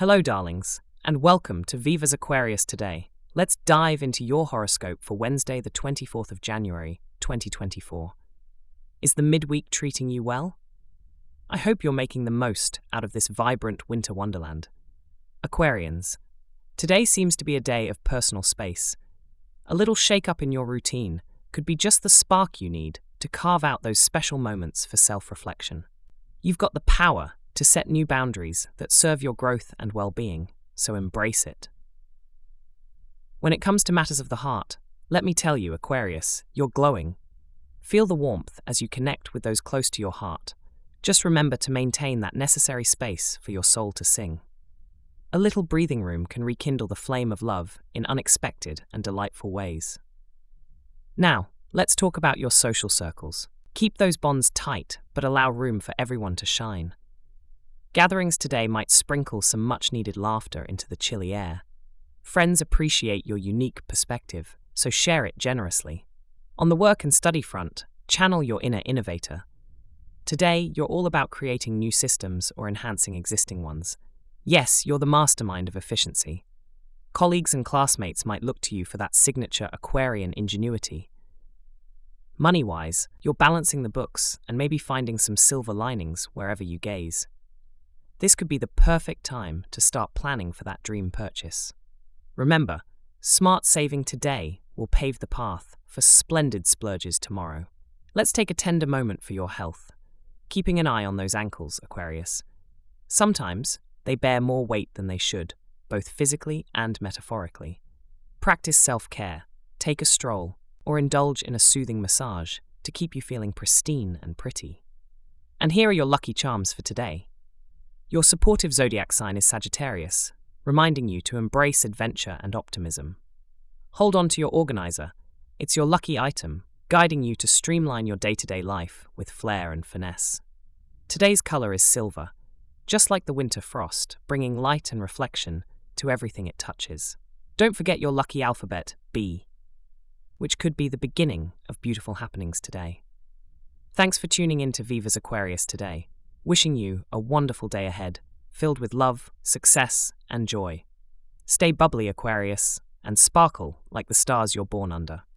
Hello, darlings, and welcome to Viva's Aquarius Today. Let's dive into your horoscope for Wednesday, the 24th of January, 2024. Is the midweek treating you well? I hope you're making the most out of this vibrant winter wonderland. Aquarians, today seems to be a day of personal space. A little shake-up in your routine could be just the spark you need to carve out those special moments for self-reflection. You've got the power to set new boundaries that serve your growth and well-being, so embrace it. When it comes to matters of the heart, let me tell you, Aquarius, you're glowing. Feel the warmth as you connect with those close to your heart. Just remember to maintain that necessary space for your soul to sing. A little breathing room can rekindle the flame of love in unexpected and delightful ways. Now, let's talk about your social circles. Keep those bonds tight, but allow room for everyone to shine. Gatherings today might sprinkle some much-needed laughter into the chilly air. Friends appreciate your unique perspective, so share it generously. On the work and study front, channel your inner innovator. Today, you're all about creating new systems or enhancing existing ones. Yes, you're the mastermind of efficiency. Colleagues and classmates might look to you for that signature Aquarian ingenuity. Money-wise, you're balancing the books and maybe finding some silver linings wherever you gaze. This could be the perfect time to start planning for that dream purchase. Remember, smart saving today will pave the path for splendid splurges tomorrow. Let's take a tender moment for your health, keeping an eye on those ankles, Aquarius. Sometimes they bear more weight than they should, both physically and metaphorically. Practice self-care, take a stroll, or indulge in a soothing massage to keep you feeling pristine and pretty. And here are your lucky charms for today. Your supportive zodiac sign is Sagittarius, reminding you to embrace adventure and optimism. Hold on to your organizer. It's your lucky item, guiding you to streamline your day-to-day life with flair and finesse. Today's color is silver, just like the winter frost, bringing light and reflection to everything it touches. Don't forget your lucky alphabet, B, which could be the beginning of beautiful happenings today. Thanks for tuning in to Viva's Aquarius Today. Wishing you a wonderful day ahead, filled with love, success, and joy. Stay bubbly, Aquarius, and sparkle like the stars you're born under.